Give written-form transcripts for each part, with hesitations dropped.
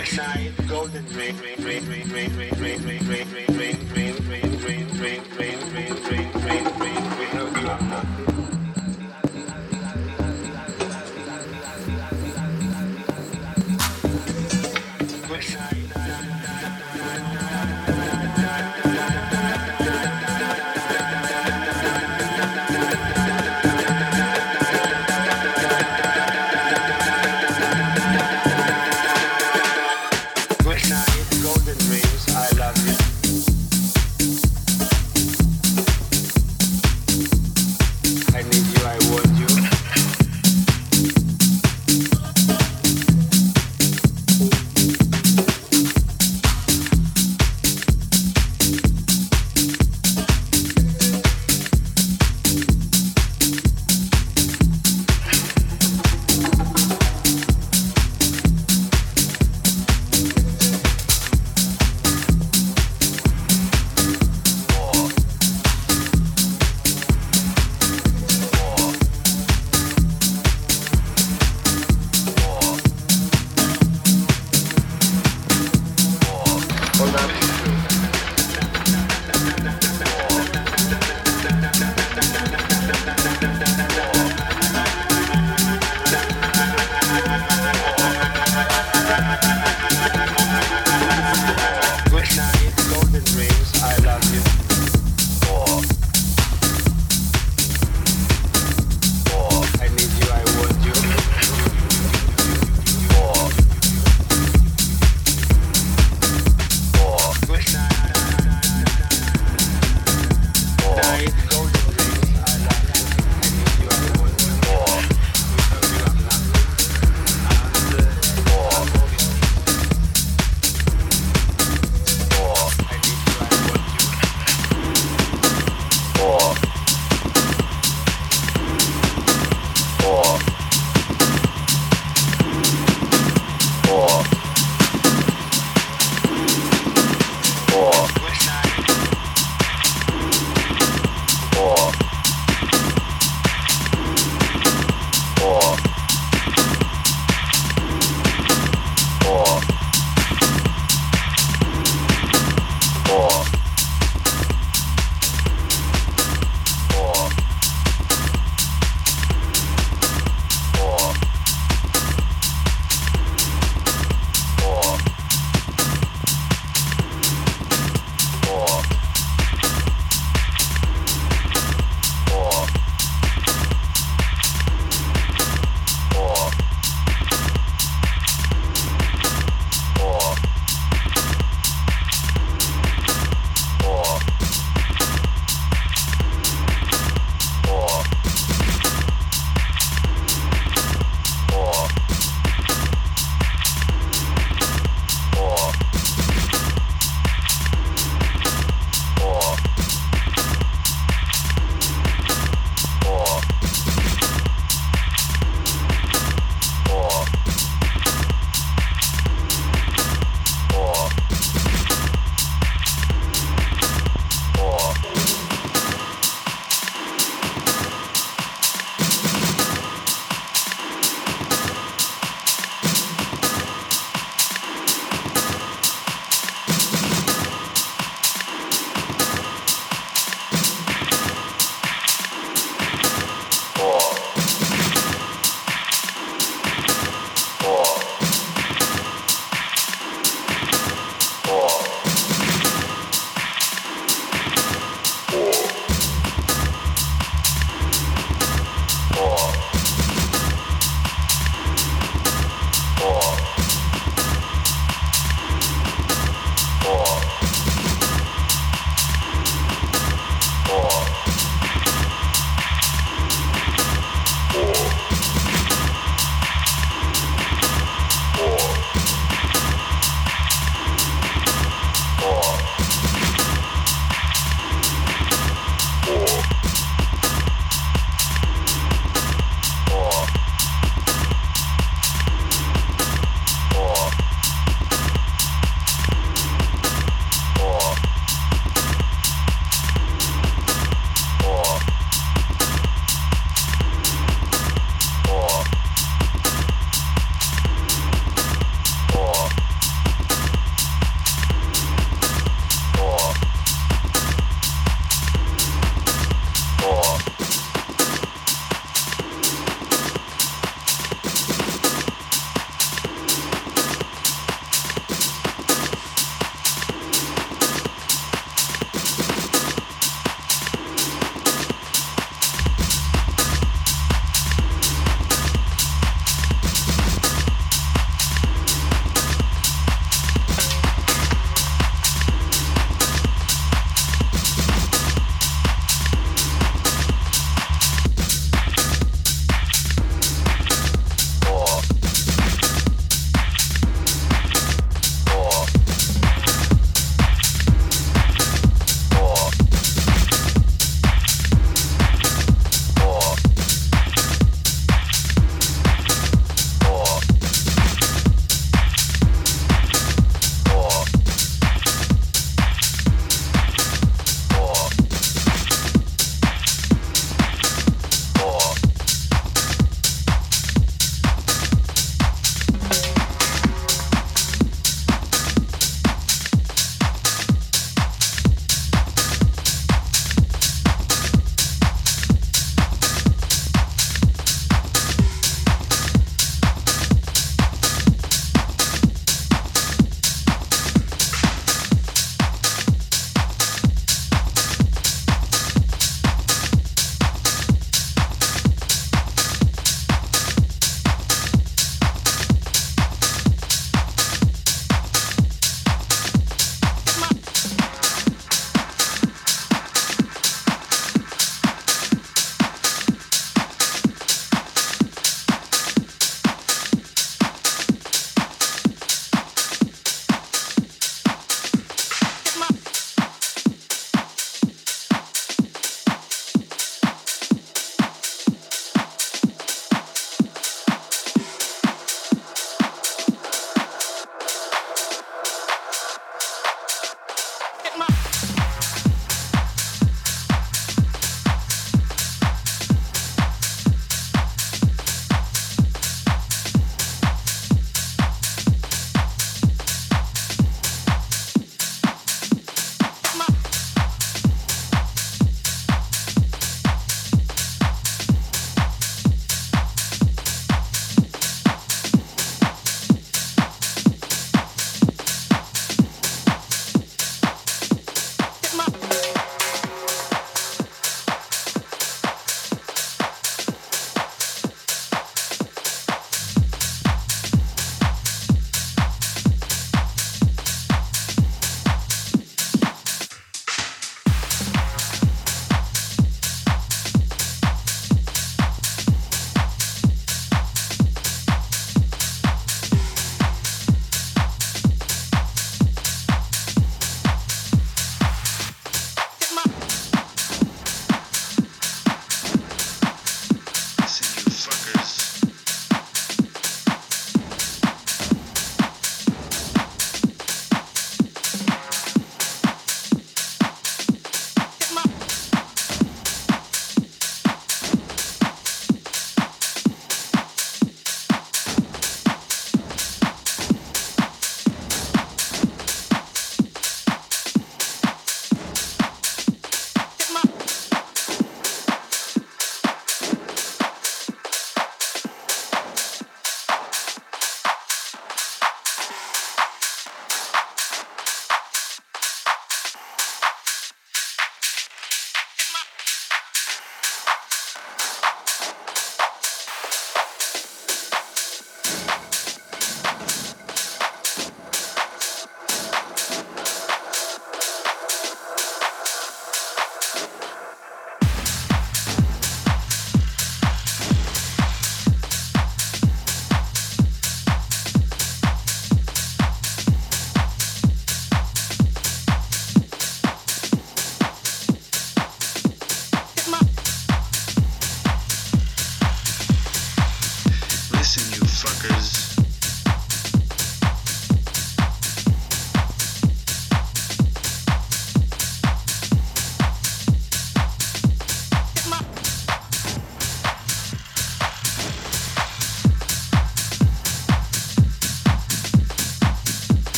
Westside, Golden Ring, Ring, Ring, Ring, Ring, Ring, Ring, Ring, Ring, Ring, Ring, Ring, Ring, Ring, Ring, Ring, Ring, Ring, Ring, Ring, we know you are nothing.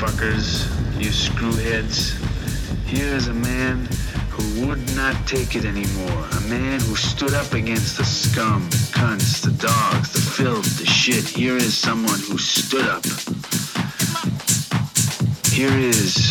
fuckers, you screwheads. Here is a man who would not take it anymore. A man who stood up against the scum, cunts, the dogs, the filth, the shit. Here is someone who stood up. Here is...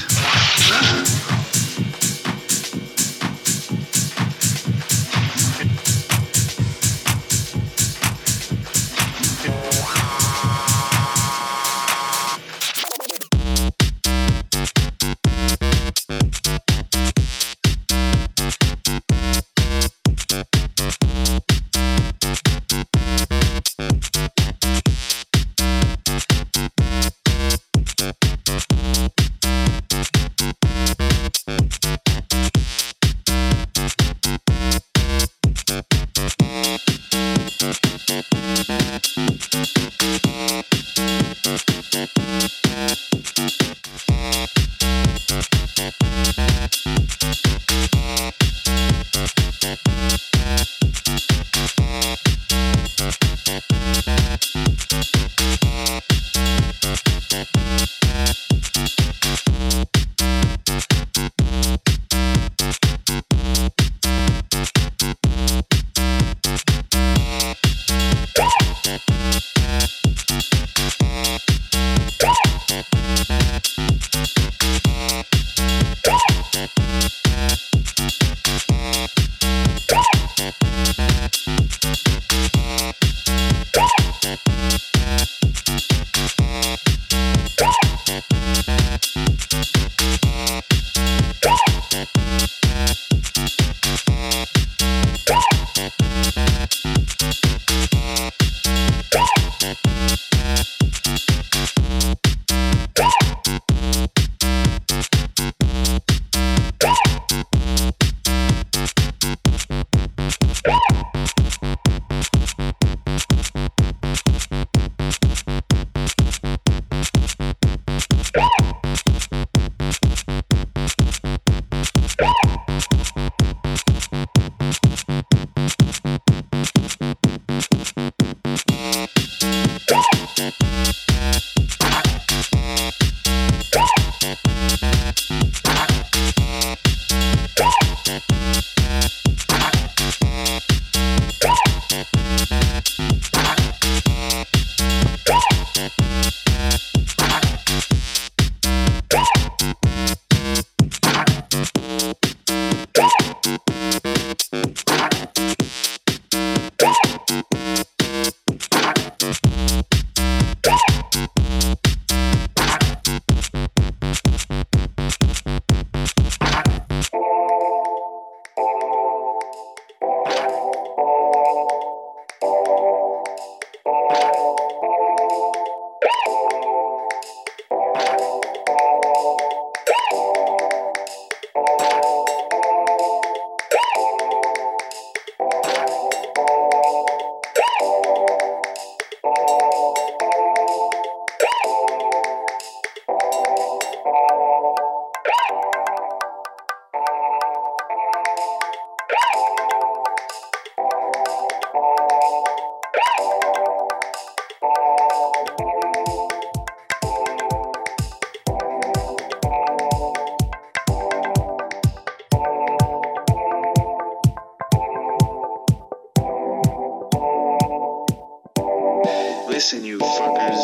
Listen, you fuckers.